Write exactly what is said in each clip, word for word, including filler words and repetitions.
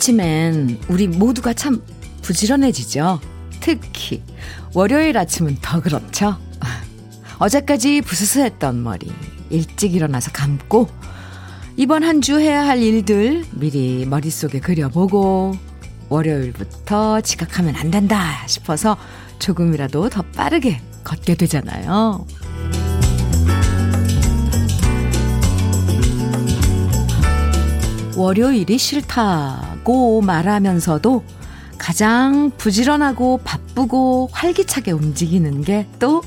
아침엔 우리 모두가 참 부지런해지죠. 특히 월요일 아침은 더 그렇죠. 어제까지 부스스했던 머리 일찍 일어나서 감고, 이번 한 주 해야 할 일들 미리 머릿속에 그려보고, 월요일부터 지각하면 안 된다 싶어서 조금이라도 더 빠르게 걷게 되잖아요. 월요일이 싫다고 말하면서도 가장 부지런하고 바쁘고 활기차게 움직이는 게 또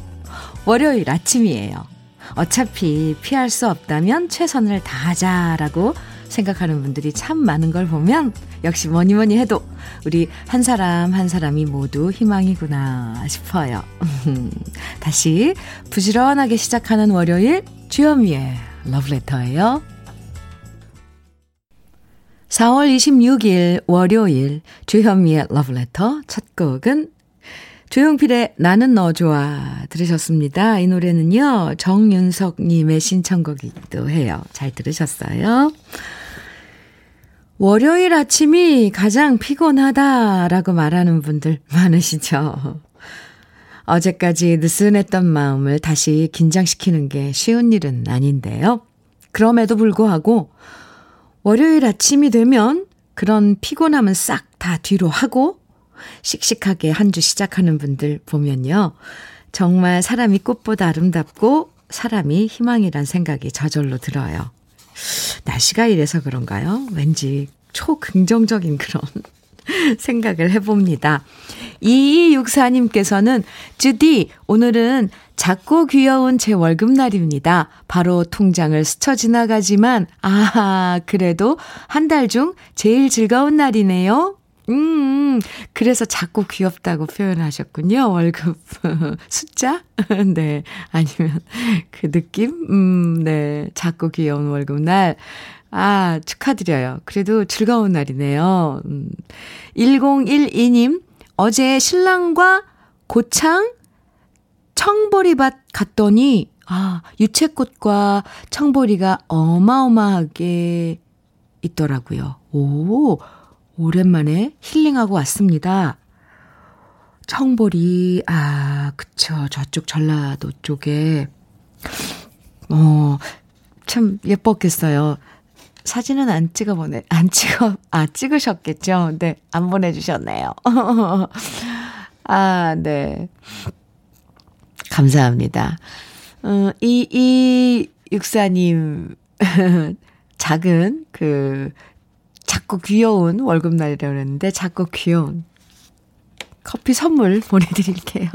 월요일 아침이에요. 어차피 피할 수 없다면 최선을 다하자라고 생각하는 분들이 참 많은 걸 보면 역시 뭐니 뭐니 해도 우리 한 사람 한 사람이 모두 희망이구나 싶어요. 다시 부지런하게 시작하는 월요일, 주현미의 러브레터예요. 사월 이십육일 월요일 주현미의 러브레터 첫 곡은 조용필의 나는 너 좋아 들으셨습니다. 이 노래는요, 정윤석님의 신청곡이기도 해요. 잘 들으셨어요? 월요일 아침이 가장 피곤하다라고 말하는 분들 많으시죠? 어제까지 느슨했던 마음을 다시 긴장시키는 게 쉬운 일은 아닌데요. 그럼에도 불구하고 월요일 아침이 되면 그런 피곤함은 싹 다 뒤로 하고 씩씩하게 한 주 시작하는 분들 보면요, 정말 사람이 꽃보다 아름답고 사람이 희망이란 생각이 저절로 들어요. 날씨가 이래서 그런가요? 왠지 초긍정적인 그런 생각을 해봅니다. 이이육사님께서는 주디, 오늘은 작고 귀여운 제 월급날입니다. 바로 통장을 스쳐 지나가지만 아, 그래도 한 달 중 제일 즐거운 날이네요. 음, 그래서 작고 귀엽다고 표현하셨군요. 월급 숫자? 네, 아니면 그 느낌? 음, 네, 작고 귀여운 월급날. 아, 축하드려요. 그래도 즐거운 날이네요. 음. 일공일이님, 어제 신랑과 고창 청보리밭 갔더니 아, 유채꽃과 청보리가 어마어마하게 있더라고요. 오, 오랜만에 힐링하고 왔습니다. 청보리, 아, 그쵸. 저쪽 전라도 쪽에. 어, 참 예뻤겠어요. 사진은 안 찍어 보내, 안 찍어, 아, 찍으셨겠죠? 네, 안 보내주셨네요. 아, 네. 감사합니다. 어, 이, 이, 육사님, 작은, 그, 작고 귀여운 월급날이라고 그랬는데, 작고 귀여운 커피 선물 보내드릴게요.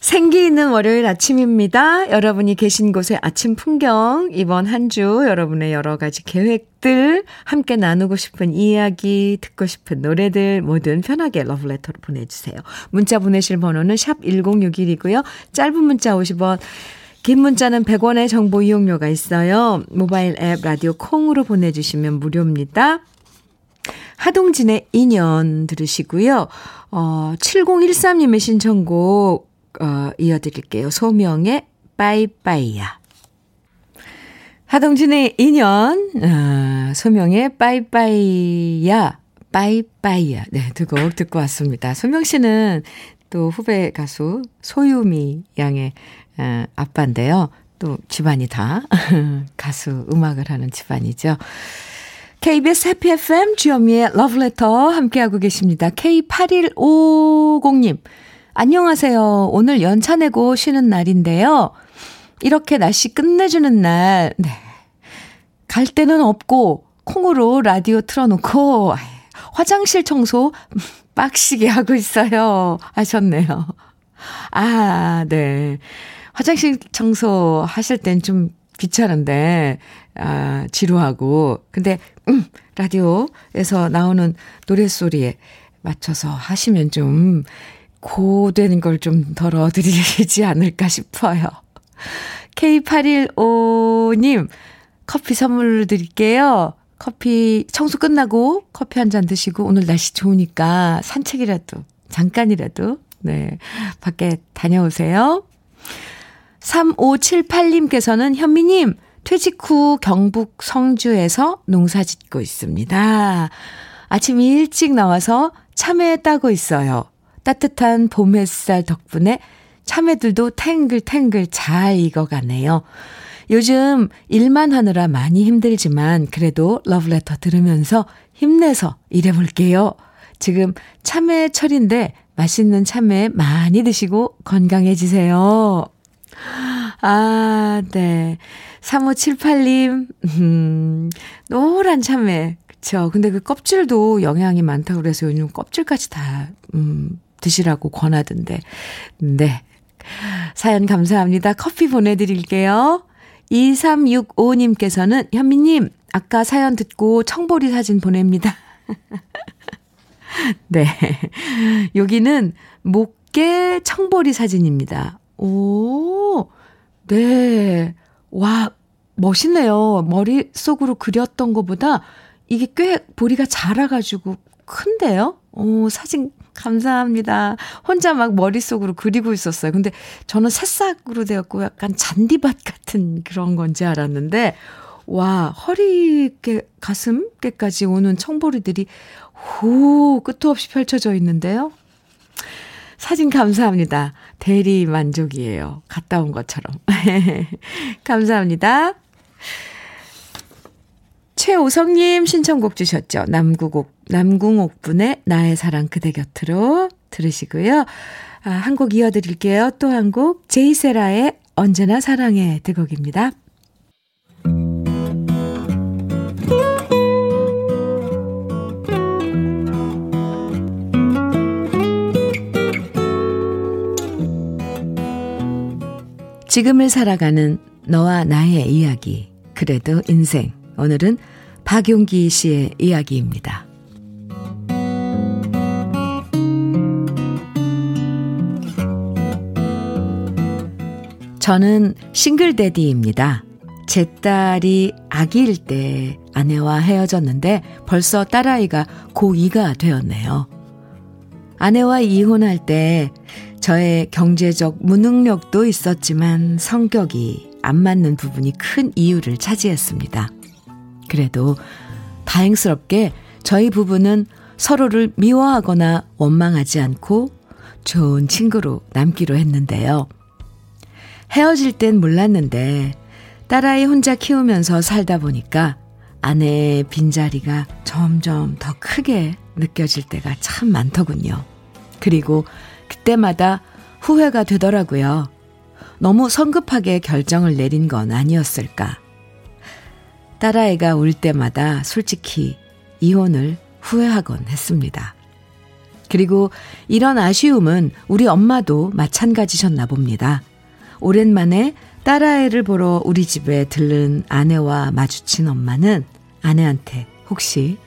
생기 있는 월요일 아침입니다. 여러분이 계신 곳의 아침 풍경, 이번 한 주 여러분의 여러 가지 계획들, 함께 나누고 싶은 이야기, 듣고 싶은 노래들 모든 편하게 러브레터로 보내주세요. 문자 보내실 번호는 샵 일공육일이고요. 짧은 문자 오십 원, 긴 문자는 백 원의 정보 이용료가 있어요. 모바일 앱 라디오 콩으로 보내주시면 무료입니다. 하동진의 인연 들으시고요. 어, 칠공일삼님의 신청곡 어, 이어드릴게요. 소명의 빠이빠이야. 하동진의 인연, 아, 소명의 빠이빠이야, 빠이빠이야. 네, 두 곡 듣고 왔습니다. 소명 씨는 또 후배 가수 소유미 양의 아, 아빠인데요. 또 집안이 다 가수 음악을 하는 집안이죠. 케이비에스 해피 에프엠 주현미의 러브레터 함께하고 계십니다. 케이 팔일오공님. 안녕하세요. 오늘 연차 내고 쉬는 날인데요. 이렇게 날씨 끝내주는 날, 네, 갈 데는 없고 콩으로 라디오 틀어놓고 화장실 청소 빡시게 하고 있어요 하셨네요. 아, 네. 화장실 청소 하실 땐 좀 귀찮은데, 아, 지루하고. 근데 음, 라디오에서 나오는 노랫소리에 맞춰서 하시면 좀 고된 걸 좀 덜어드리지 않을까 싶어요. 케이 팔일오님, 커피 선물로 드릴게요. 커피, 청소 끝나고 커피 한 잔 드시고, 오늘 날씨 좋으니까 산책이라도, 잠깐이라도, 네, 밖에 다녀오세요. 삼오칠팔님께서는 현미님, 퇴직 후 경북 성주에서 농사짓고 있습니다. 아침 일찍 나와서 참외 따고 있어요. 따뜻한 봄 햇살 덕분에 참외들도 탱글탱글 잘 익어가네요. 요즘 일만 하느라 많이 힘들지만 그래도 러브레터 들으면서 힘내서 일해볼게요. 지금 참외철인데 맛있는 참외 많이 드시고 건강해지세요. 아, 네. 삼오칠팔 님, 음, 노란 참외. 그쵸. 근데 그 껍질도 영양이 많다고 그래서 요즘 껍질까지 다, 음, 드시라고 권하던데. 네. 사연 감사합니다. 커피 보내드릴게요. 이삼육오 님께서는 현미님, 아까 사연 듣고 청보리 사진 보냅니다. 네. 여기는 목계 청보리 사진입니다. 오, 네. 와, 멋있네요. 머릿속으로 그렸던 것보다 이게 꽤 보리가 자라가지고 큰데요? 오, 사진 감사합니다. 혼자 막 머릿속으로 그리고 있었어요. 근데 저는 새싹으로 되었고 약간 잔디밭 같은 그런 건지 알았는데, 와, 허리께, 가슴께까지 오는 청보리들이 오, 끝도 없이 펼쳐져 있는데요. 사진 감사합니다. 대리 만족이에요. 갔다 온 것처럼. 감사합니다. 최오성님 신청곡 주셨죠. 남궁옥, 남궁옥분의 나의 사랑 그대 곁으로 들으시고요. 아, 한 곡 이어드릴게요. 또 한 곡 제이세라의 언제나 사랑해 두 곡입니다. 지금을 살아가는 너와 나의 이야기, 그래도 인생. 오늘은 박용기 씨의 이야기입니다. 저는 싱글데디입니다. 제 딸이 아기일 때 아내와 헤어졌는데 벌써 딸아이가 고이가 되었네요. 아내와 이혼할 때 저의 경제적 무능력도 있었지만 성격이 안 맞는 부분이 큰 이유를 차지했습니다. 그래도 다행스럽게 저희 부부는 서로를 미워하거나 원망하지 않고 좋은 친구로 남기로 했는데요. 헤어질 땐 몰랐는데 딸아이 혼자 키우면서 살다 보니까 아내의 빈자리가 점점 더 크게 느껴질 때가 참 많더군요. 그리고 그때마다 후회가 되더라고요. 너무 성급하게 결정을 내린 건 아니었을까. 딸아이가 울 때마다 솔직히 이혼을 후회하곤 했습니다. 그리고 이런 아쉬움은 우리 엄마도 마찬가지셨나 봅니다. 오랜만에 딸아이를 보러 우리 집에 들른 아내와 마주친 엄마는 아내한테 혹시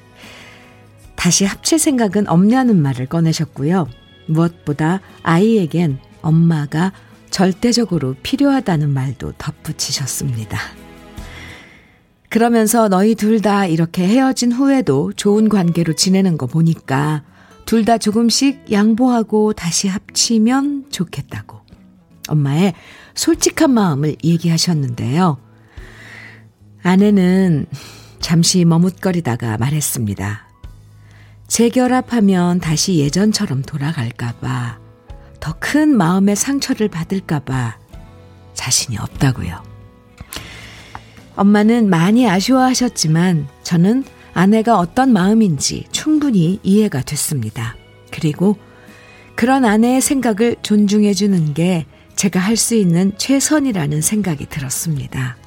다시 합칠 생각은 없냐는 말을 꺼내셨고요. 무엇보다 아이에겐 엄마가 절대적으로 필요하다는 말도 덧붙이셨습니다. 그러면서 너희 둘 다 이렇게 헤어진 후에도 좋은 관계로 지내는 거 보니까 둘 다 조금씩 양보하고 다시 합치면 좋겠다고 엄마의 솔직한 마음을 얘기하셨는데요. 아내는 잠시 머뭇거리다가 말했습니다. 재결합하면 다시 예전처럼 돌아갈까봐, 더 큰 마음의 상처를 받을까봐 자신이 없다고요. 엄마는 많이 아쉬워하셨지만 저는 아내가 어떤 마음인지 충분히 이해가 됐습니다. 그리고 그런 아내의 생각을 존중해주는 게 제가 할 수 있는 최선이라는 생각이 들었습니다.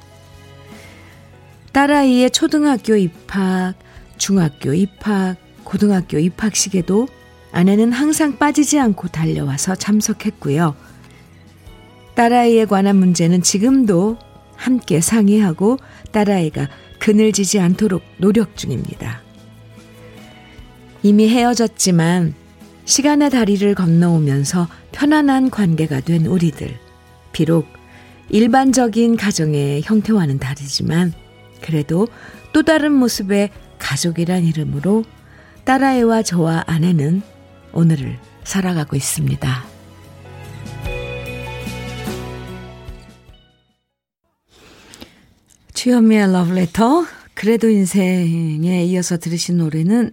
딸아이의 초등학교 입학, 중학교 입학, 고등학교 입학식에도 아내는 항상 빠지지 않고 달려와서 참석했고요. 딸아이에 관한 문제는 지금도 함께 상의하고 딸아이가 그늘지지 않도록 노력 중입니다. 이미 헤어졌지만 시간의 다리를 건너오면서 편안한 관계가 된 우리들. 비록 일반적인 가정의 형태와는 다르지만 그래도 또 다른 모습의 가족이란 이름으로 딸아이와 저와 아내는 오늘을 살아가고 있습니다. 주현미의 러브레터 그래도 인생에 이어서 들으신 노래는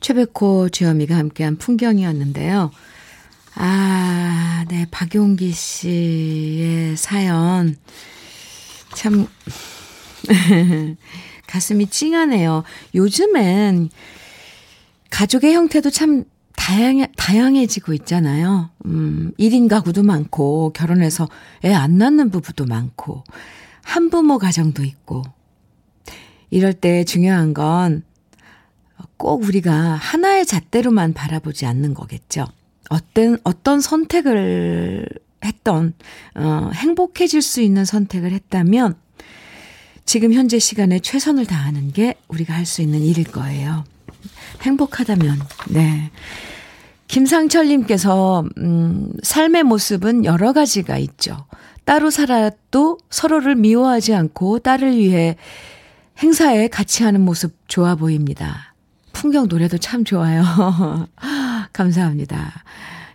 최백호, 주현미가 함께한 풍경이었는데요. 아, 네, 박용기 씨의 사연 참 가슴이 찡하네요. 요즘엔 가족의 형태도 참 다양, 다양해지고 있잖아요. 음, 일 인 가구도 많고 결혼해서 애 안 낳는 부부도 많고 한부모 가정도 있고 이럴 때 중요한 건 꼭 우리가 하나의 잣대로만 바라보지 않는 거겠죠. 어떤, 어떤 선택을 했던 어, 행복해질 수 있는 선택을 했다면 지금 현재 시간에 최선을 다하는 게 우리가 할 수 있는 일일 거예요. 행복하다면. 네. 김상철님께서 음, 삶의 모습은 여러 가지가 있죠. 따로 살아도 서로를 미워하지 않고 딸을 위해 행사에 같이 하는 모습 좋아 보입니다. 풍경 노래도 참 좋아요. 감사합니다.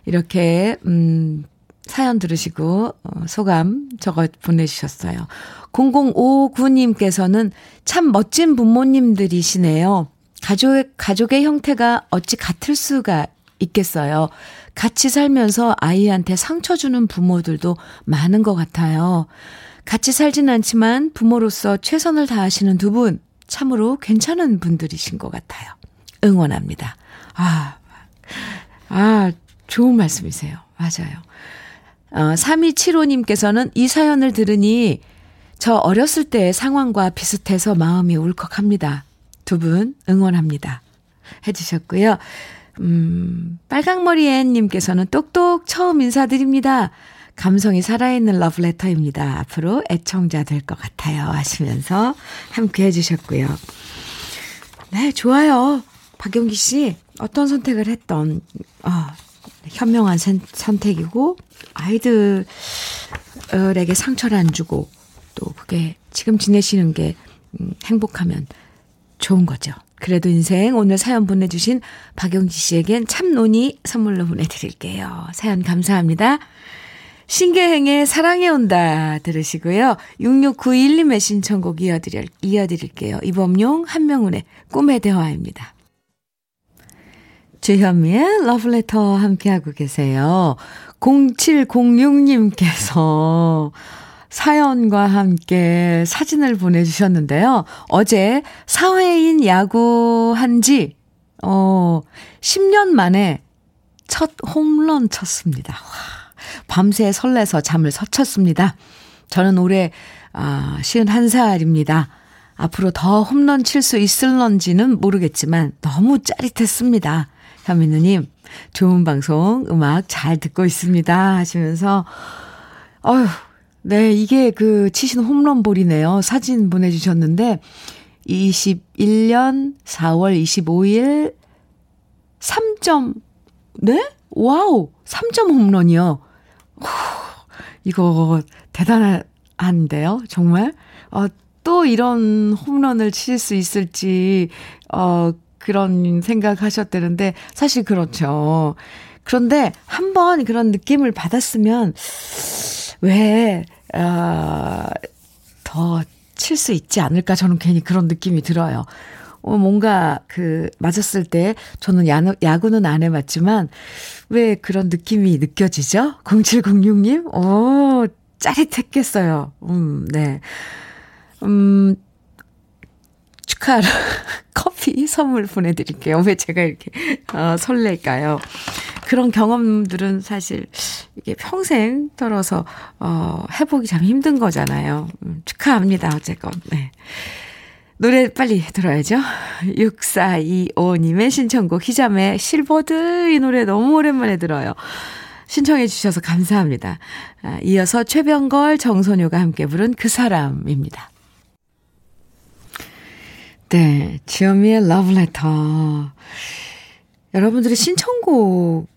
이렇게 음, 사연 들으시고 소감 적어 보내주셨어요. 공공오구님께서는 참 멋진 부모님들이시네요. 가족, 가족의 형태가 어찌 같을 수가 있겠어요. 같이 살면서 아이한테 상처 주는 부모들도 많은 것 같아요. 같이 살진 않지만 부모로서 최선을 다하시는 두 분, 참으로 괜찮은 분들이신 것 같아요. 응원합니다. 아, 아, 좋은 말씀이세요. 맞아요. 어, 삼이칠오님께서는 이 사연을 들으니 저 어렸을 때의 상황과 비슷해서 마음이 울컥합니다. 두 분 응원합니다. 해주셨고요. 음, 빨강머리앤님께서는 똑똑 처음 인사드립니다. 감성이 살아있는 러브레터입니다. 앞으로 애청자 될 것 같아요. 하시면서 함께 해주셨고요. 네, 좋아요. 박용기 씨, 어떤 선택을 했던 어, 현명한 선, 선택이고 아이들에게 상처를 안 주고 또 그게 지금 지내시는 게 음, 행복하면 좋은 거죠. 그래도 인생 오늘 사연 보내주신 박용지 씨에겐 참논이 선물로 보내드릴게요. 사연 감사합니다. 신계행의 사랑해 온다 들으시고요. 육육구일님의 신청곡 이어드릴, 이어드릴게요. 이범용 한명훈의 꿈의 대화입니다. 주현미의 러브레터 함께하고 계세요. 공칠공육님께서 사연과 함께 사진을 보내주셨는데요. 어제 사회인 야구한 지 어, 십 년 만에 첫 홈런 쳤습니다. 와, 밤새 설레서 잠을 서쳤습니다. 저는 올해 아, 쉰한 살입니다. 앞으로 더 홈런 칠 수 있을런지는 모르겠지만 너무 짜릿했습니다. 현미 누님, 좋은 방송, 음악 잘 듣고 있습니다. 하시면서 어휴, 네, 이게 그 치신 홈런볼이네요. 사진 보내주셨는데 이십일년 사월 이십오일 삼 점, 네? 와우! 삼 점 홈런이요. 후, 이거 대단한데요, 정말. 어, 또 이런 홈런을 칠 수 있을지 어, 그런 생각하셨다는데 사실 그렇죠. 그런데 한번 그런 느낌을 받았으면 왜 어, 더 칠 수 있지 않을까 저는 괜히 그런 느낌이 들어요. 어, 뭔가 그 맞았을 때 저는 야, 야구는 안 해봤지만 왜 그런 느낌이 느껴지죠? 공칠공육님? 오, 짜릿했겠어요. 음, 네. 음, 축하로 커피 선물 보내드릴게요. 왜 제가 이렇게 어, 설렐까요? 그런 경험들은 사실 이게 평생 떨어서 어, 해보기 참 힘든 거잖아요. 음, 축하합니다. 어쨌건. 네. 노래 빨리 들어야죠. 육사이오님의 신청곡 희자매 실버드. 이 노래 너무 오랜만에 들어요. 신청해 주셔서 감사합니다. 아, 이어서 최병걸, 정소녀가 함께 부른 그 사람입니다. 네, 주현미의 러브레터. 여러분들의 신청곡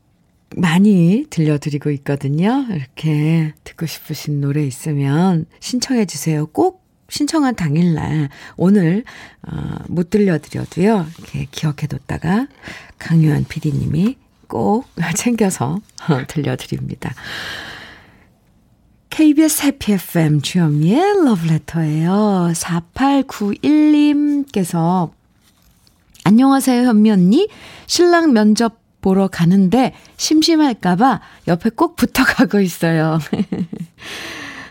많이 들려드리고 있거든요. 이렇게 듣고 싶으신 노래 있으면 신청해 주세요. 꼭 신청한 당일날, 오늘 어, 못 들려드려도요. 이렇게 기억해뒀다가 강요한 피디님이 꼭 챙겨서 들려드립니다. 케이비에스 해피 에프엠 주현미의 러브레터예요. 사팔구일 님께서 안녕하세요 현미 언니. 신랑 면접 보러 가는데 심심할까봐 옆에 꼭 붙어가고 있어요.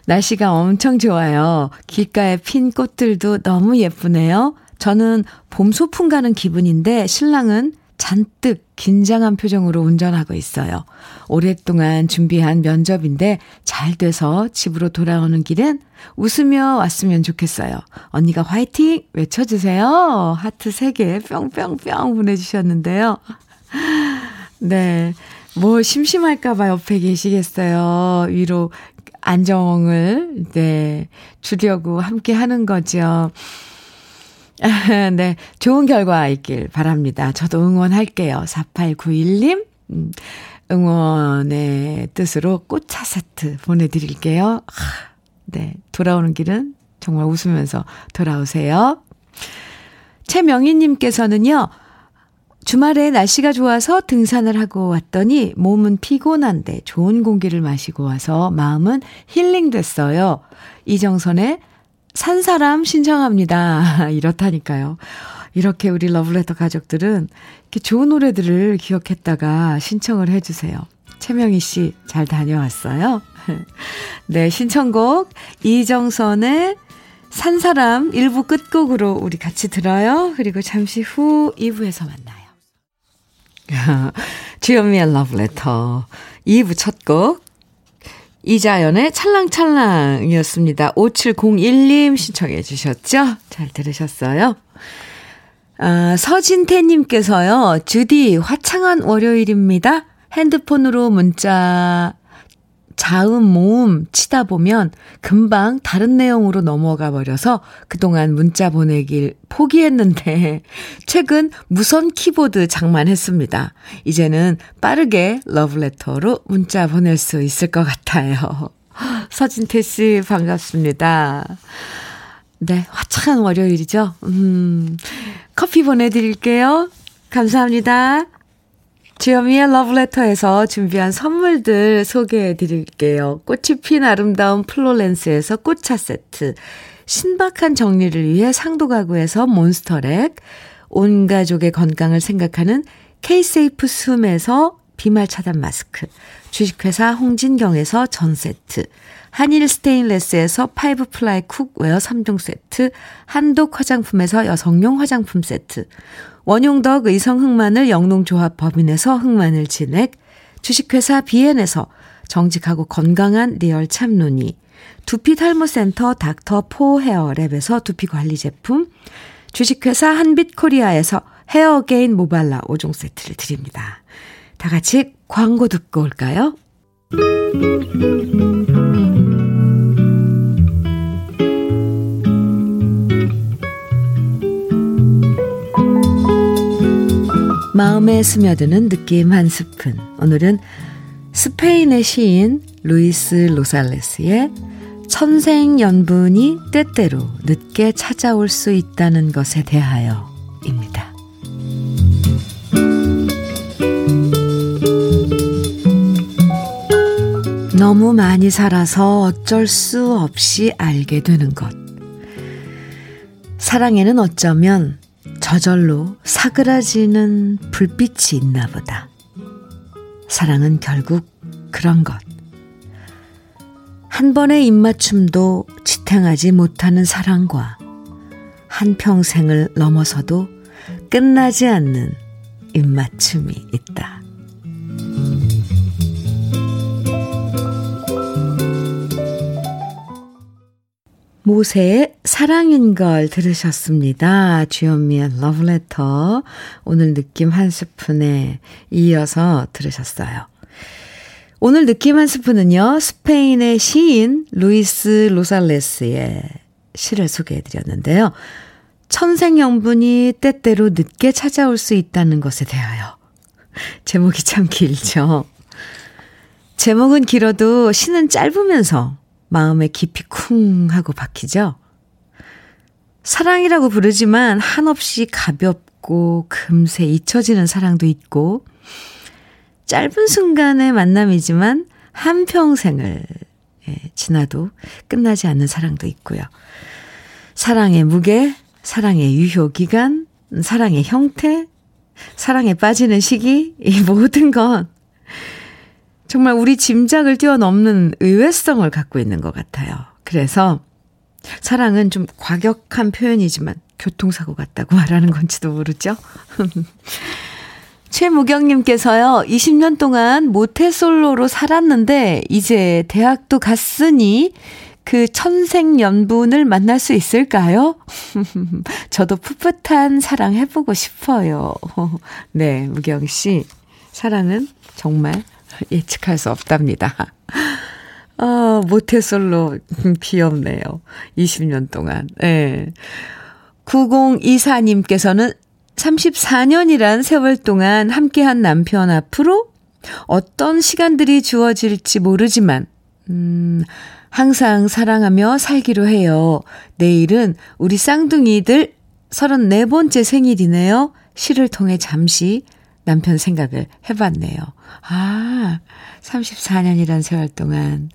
날씨가 엄청 좋아요. 길가에 핀 꽃들도 너무 예쁘네요. 저는 봄 소풍 가는 기분인데 신랑은 잔뜩 긴장한 표정으로 운전하고 있어요. 오랫동안 준비한 면접인데 잘 돼서 집으로 돌아오는 길엔 웃으며 왔으면 좋겠어요. 언니가 화이팅 외쳐주세요. 하트 세 개 뿅뿅뿅 보내주셨는데요. 네, 뭐 심심할까봐 옆에 계시겠어요. 위로 안정을 네, 주려고 함께 하는 거죠. 네, 좋은 결과 있길 바랍니다. 저도 응원할게요. 사팔구일 님 응원의 뜻으로 꽃차 세트 보내드릴게요. 네, 돌아오는 길은 정말 웃으면서 돌아오세요. 최명희님께서는요. 주말에 날씨가 좋아서 등산을 하고 왔더니 몸은 피곤한데 좋은 공기를 마시고 와서 마음은 힐링됐어요. 이정선의 산사람 신청합니다. 이렇다니까요. 이렇게 우리 러브레터 가족들은 이렇게 좋은 노래들을 기억했다가 신청을 해주세요. 최명희 씨 잘 다녀왔어요. 네, 신청곡 이정선의 산사람 일 부 끝곡으로 우리 같이 들어요. 그리고 잠시 후 이 부에서 만나요. 주현미의 러브레터 이 부 첫 곡 이자연의 찰랑찰랑이었습니다. 오칠공일 님 신청해 주셨죠? 잘 들으셨어요? 아, 서진태님께서요. 주디 화창한 월요일입니다. 핸드폰으로 문자 자음 모음 치다 보면 금방 다른 내용으로 넘어가 버려서 그동안 문자 보내길 포기했는데 최근 무선 키보드 장만했습니다. 이제는 빠르게 러브레터로 문자 보낼 수 있을 것 같아요. 서진태 씨 반갑습니다. 네, 화창한 월요일이죠. 음, 커피 보내드릴게요. 감사합니다. 주현미의 러브레터에서 준비한 선물들 소개해드릴게요. 꽃이 핀 아름다운 플로렌스에서 꽃차 세트, 신박한 정리를 위해 상도가구에서 몬스터랙, 온 가족의 건강을 생각하는 K-세이프 숨에서 비말 차단 마스크, 주식회사 홍진경에서 전세트, 한일 스테인레스에서 파이브플라이 쿡웨어 삼 종 세트, 한독 화장품에서 여성용 화장품 세트, 원용덕 의성 흑마늘 영농조합 법인에서 흑마늘 진액, 주식회사 비엔에서 정직하고 건강한 리얼 참루니, 두피탈모센터 닥터포 헤어랩에서 두피관리 제품, 주식회사 한빛코리아에서 헤어게인 모발라 오 종 세트를 드립니다. 다 같이 광고 듣고 올까요? 마음에 스며드는 느낌 한 스푼. 오늘은 스페인의 시인 루이스 로살레스의 천생연분이 때때로 늦게 찾아올 수 있다는 것에 대하여입니다. 너무 많이 살아서 어쩔 수 없이 알게 되는 것. 사랑에는 어쩌면 저절로 사그라지는 불빛이 있나 보다. 사랑은 결국 그런 것. 한 번의 입맞춤도 지탱하지 못하는 사랑과 한평생을 넘어서도 끝나지 않는 입맞춤이 있다. 모세의 사랑인 걸 들으셨습니다. 주현미의 러브레터 오늘 느낌 한 스푼에 이어서 들으셨어요. 오늘 느낌 한 스푼은요. 스페인의 시인 루이스 로살레스의 시를 소개해드렸는데요. 천생연분이 때때로 늦게 찾아올 수 있다는 것에 대하여. 제목이 참 길죠. 제목은 길어도 시는 짧으면서 마음에 깊이 쿵 하고 박히죠. 사랑이라고 부르지만 한없이 가볍고 금세 잊혀지는 사랑도 있고 짧은 순간의 만남이지만 한평생을 지나도 끝나지 않는 사랑도 있고요. 사랑의 무게, 사랑의 유효기간, 사랑의 형태, 사랑에 빠지는 시기, 이 모든 건 정말 우리 짐작을 뛰어넘는 의외성을 갖고 있는 것 같아요. 그래서 사랑은 좀 과격한 표현이지만 교통사고 같다고 말하는 건지도 모르죠. 최무경님께서요. 이십 년 동안 모태솔로로 살았는데 이제 대학도 갔으니 그 천생연분을 만날 수 있을까요? 저도 풋풋한 사랑 해보고 싶어요. 네, 무경씨. 사랑은 정말 예측할 수 없답니다. 아, 모태솔로 귀엽네요. 이십 년 동안. 네. 구공이사님께서는 삼십사 년이란 세월 동안 함께한 남편 앞으로 어떤 시간들이 주어질지 모르지만 음, 항상 사랑하며 살기로 해요. 내일은 우리 쌍둥이들 서른네 번째 생일이네요. 시를 통해 잠시 남편 생각을 해봤네요. 아, 삼십사 년이란 세월 동안.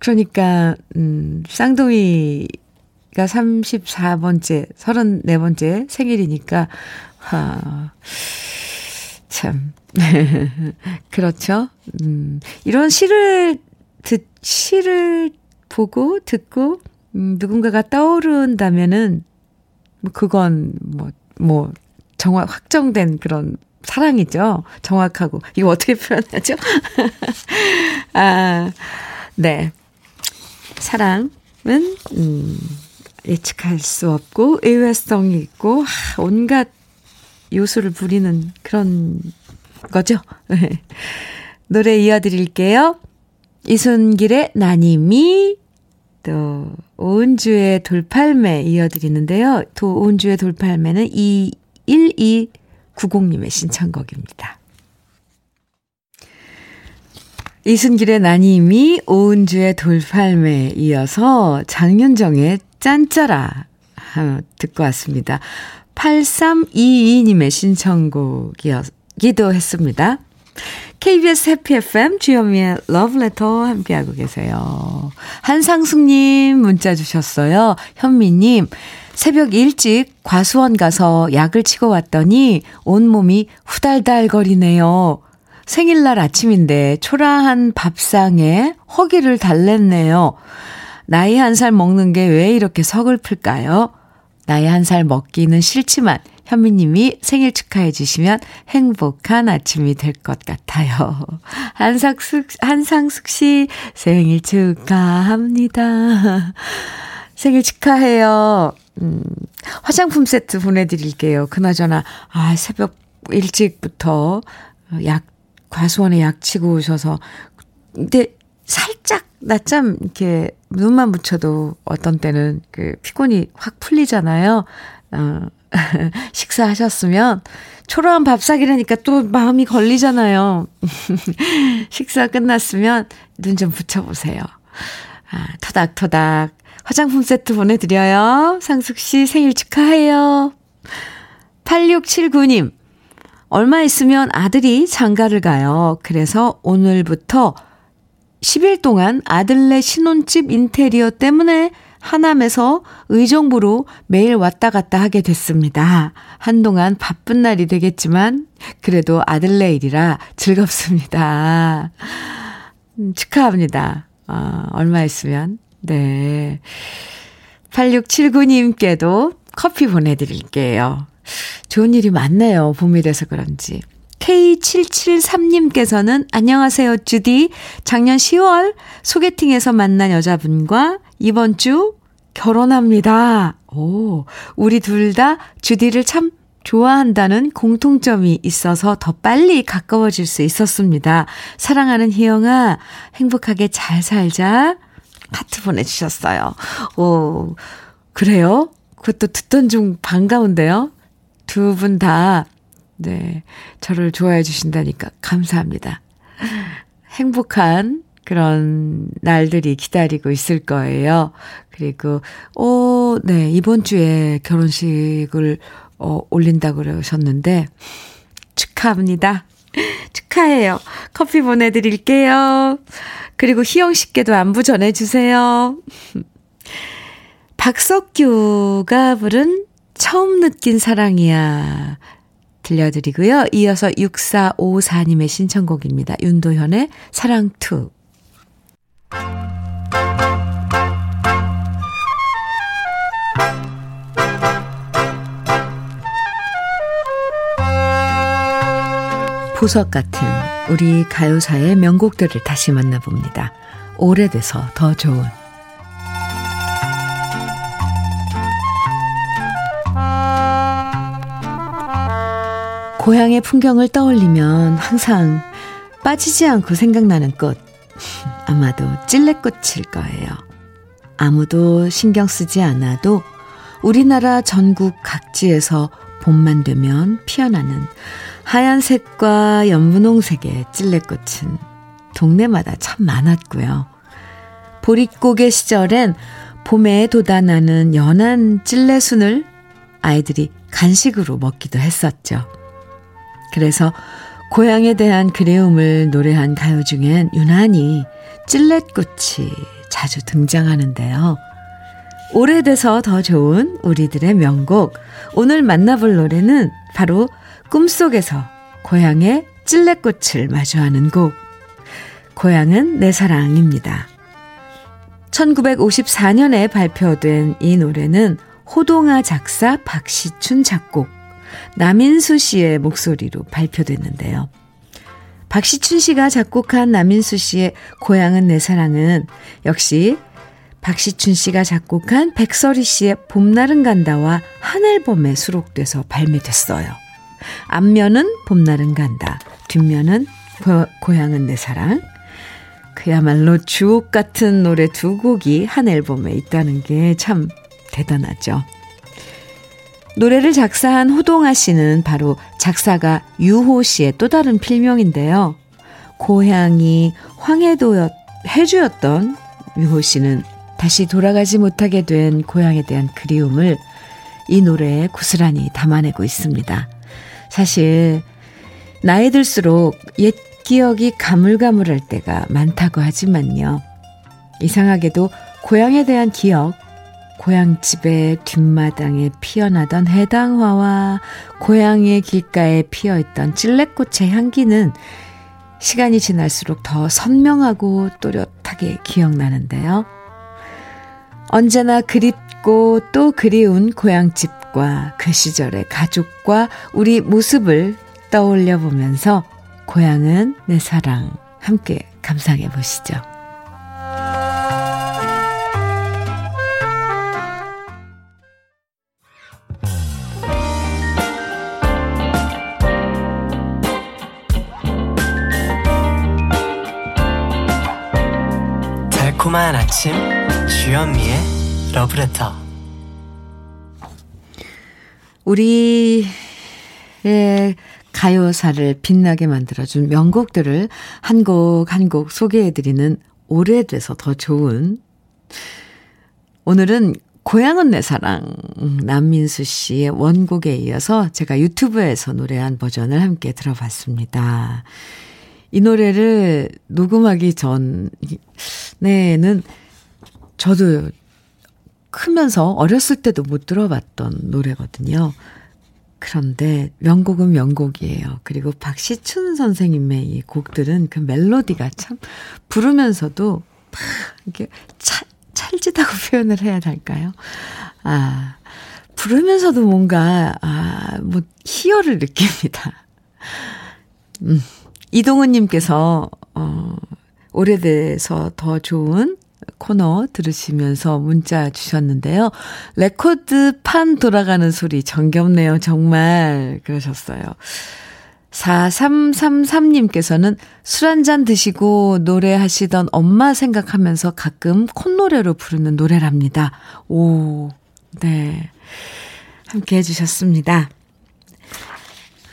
그러니까 음, 쌍둥이가 삼십사 번째, 서른네 번째 생일이니까 아, 참 그렇죠. 음, 이런 시를 듣 시를 보고 듣고 음, 누군가가 떠오른다면은 뭐 그건 뭐 뭐 정확 확정된 그런 사랑이죠. 정확하고 이거 어떻게 표현하죠? 아, 네, 사랑은 음, 예측할 수 없고 의외성이 있고 하, 온갖 요소를 부리는 그런 거죠. 노래 이어드릴게요. 이순길의 나님이, 또 오은주의 돌팔매 이어드리는데요. 또 오은주의 돌팔매는 이일이구공님의 신청곡입니다. 이순길의 나님이, 오은주의 돌팔매 이어서 장윤정의 짠짜라 듣고 왔습니다. 팔삼이이님의 신청곡이기도 했습니다. 케이비에스 해피 에프엠 주현미의 러브레터 함께하고 계세요. 한상숙님 문자 주셨어요. 현미님, 새벽 일찍 과수원 가서 약을 치고 왔더니 온몸이 후달달거리네요. 생일날 아침인데 초라한 밥상에 허기를 달랬네요. 나이 한 살 먹는 게 왜 이렇게 서글플까요? 나이 한 살 먹기는 싫지만 현미님이 생일 축하해 주시면 행복한 아침이 될 것 같아요. 한상숙, 한상숙 씨 생일 축하합니다. 생일 축하해요. 음, 화장품 세트 보내드릴게요. 그나저나 아, 새벽 일찍부터 약 과수원에 약 치고 오셔서 근데 살짝 낮잠 이렇게 눈만 붙여도 어떤 때는 그 피곤이 확 풀리잖아요. 어. 식사하셨으면 초라한 밥상이라니까 또 마음이 걸리잖아요. 식사 끝났으면 눈 좀 붙여보세요. 아, 토닥토닥 화장품 세트 보내드려요. 상숙씨 생일 축하해요. 팔육칠구님 얼마 있으면 아들이 장가를 가요. 그래서 오늘부터 십 일 동안 아들네 신혼집 인테리어 때문에 하남에서 의정부로 매일 왔다 갔다 하게 됐습니다. 한동안 바쁜 날이 되겠지만 그래도 아들네 일이라 즐겁습니다. 음, 축하합니다. 어, 얼마 있으면. 네. 팔육칠구님께도 커피 보내드릴게요. 좋은 일이 많네요. 봄이라서 그런지. 케이 칠칠삼님께서는 안녕하세요, 주디. 작년 시월 소개팅에서 만난 여자분과 이번 주 결혼합니다. 오, 우리 둘 다 주디를 참 좋아한다는 공통점이 있어서 더 빨리 가까워질 수 있었습니다. 사랑하는 희영아, 행복하게 잘 살자. 하트 보내주셨어요. 오, 그래요? 그것도 듣던 중 반가운데요? 두 분 다, 네, 저를 좋아해 주신다니까 감사합니다. 행복한 그런 날들이 기다리고 있을 거예요. 그리고, 오, 네, 이번 주에 결혼식을, 어, 올린다고 그러셨는데, 축하합니다. 축하해요. 커피 보내드릴게요. 그리고 희영씨께도 안부 전해주세요. 박석규가 부른 처음 느낀 사랑이야 들려드리고요. 이어서 육사오사님의 신청곡입니다. 윤도현의 사랑투. 보석 같은 우리 가요사의 명곡들을 다시 만나봅니다. 오래돼서 더 좋은. 고향의 풍경을 떠올리면 항상 빠지지 않고 생각나는 꽃. 아마도 찔레꽃일 거예요. 아무도 신경 쓰지 않아도 우리나라 전국 각지에서 봄만 되면 피어나는 하얀색과 연분홍색의 찔레꽃은 동네마다 참 많았고요. 보릿고개 시절엔 봄에 돋아나는 연한 찔레순을 아이들이 간식으로 먹기도 했었죠. 그래서 고향에 대한 그리움을 노래한 가요 중엔 유난히 찔레꽃이 자주 등장하는데요. 오래돼서 더 좋은 우리들의 명곡, 오늘 만나볼 노래는 바로 꿈속에서 고향의 찔레꽃을 마주하는 곡, 고향은 내 사랑입니다. 천구백오십사년에 발표된 이 노래는 호동아 작사, 박시춘 작곡, 남인수 씨의 목소리로 발표됐는데요. 박시춘 씨가 작곡한 남인수 씨의 고향은 내 사랑은 역시 박시춘 씨가 작곡한 백설희 씨의 봄날은 간다와 하늘봄에 수록돼서 발매됐어요. 앞면은 봄날은 간다, 뒷면은 고, 고향은 내 사랑. 그야말로 주옥 같은 노래 두 곡이 한 앨범에 있다는 게 참 대단하죠. 노래를 작사한 호동아 씨는 바로 작사가 유호 씨의 또 다른 필명인데요. 고향이 황해도 해주였던 유호 씨는 다시 돌아가지 못하게 된 고향에 대한 그리움을 이 노래에 고스란히 담아내고 있습니다. 사실 나이 들수록 옛 기억이 가물가물할 때가 많다고 하지만요. 이상하게도 고향에 대한 기억, 고향집의 뒷마당에 피어나던 해당화와 고향의 길가에 피어있던 찔레꽃의 향기는 시간이 지날수록 더 선명하고 또렷하게 기억나는데요. 언제나 그립고 또 그리운 고향집과 그 시절의 가족과 우리 모습을 떠올려 보면서 고향은 내 사랑 함께 감상해 보시죠. 달콤한 아침 주현미의 러브레터. 우리의 가요사를 빛나게 만들어준 명곡들을 한 곡 한 곡 소개해드리는 오래돼서 더 좋은. 오늘은 고향은 내 사랑, 남민수 씨의 원곡에 이어서 제가 유튜브에서 노래한 버전을 함께 들어봤습니다. 이 노래를 녹음하기 전에는 저도 크면서 어렸을 때도 못 들어봤던 노래거든요. 그런데 명곡은 명곡이에요. 그리고 박시춘 선생님의 이 곡들은 그 멜로디가 참 부르면서도 막 이렇게 찰, 찰지다고 표현을 해야 할까요? 아, 부르면서도 뭔가, 아, 뭐, 희열을 느낍니다. 음. 이동은님께서, 어, 오래돼서 더 좋은 코너 들으시면서 문자 주셨는데요. 레코드 판 돌아가는 소리 정겹네요. 정말 그러셨어요. 사삼삼삼님께서는 술 한잔 드시고 노래하시던 엄마 생각하면서 가끔 콧노래로 부르는 노래랍니다. 오, 네. 함께 해주셨습니다.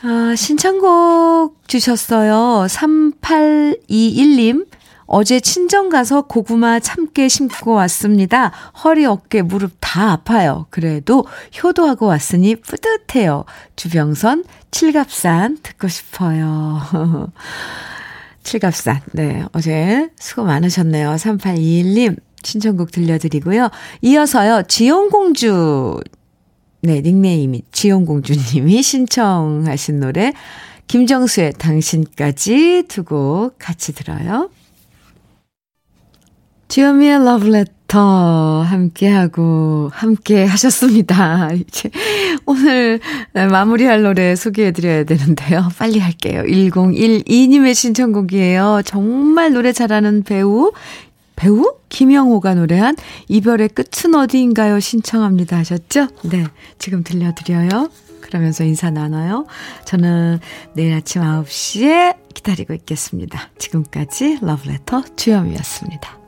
아, 신청곡 주셨어요. 삼팔이일님 어제 친정 가서 고구마 참깨 심고 왔습니다. 허리, 어깨, 무릎 다 아파요. 그래도 효도하고 왔으니 뿌듯해요. 주병선 칠갑산 듣고 싶어요. 칠갑산. 네, 어제 수고 많으셨네요. 삼팔이일 님 신청곡 들려드리고요. 이어서요. 지용공주. 네, 닉네임이 지용공주님이 신청하신 노래 김정수의 당신까지 두 곡 같이 들어요. 주현미의 러브레터 함께하고 함께 하셨습니다. 이제 오늘 마무리할 노래 소개해드려야 되는데요. 빨리 할게요. 일공일이 님의 신청곡이에요. 정말 노래 잘하는 배우 배우 김영호가 노래한 이별의 끝은 어디인가요? 신청합니다 하셨죠? 네, 지금 들려드려요. 그러면서 인사 나눠요. 저는 내일 아침 아홉 시에 기다리고 있겠습니다. 지금까지 러브레터 주현미였습니다.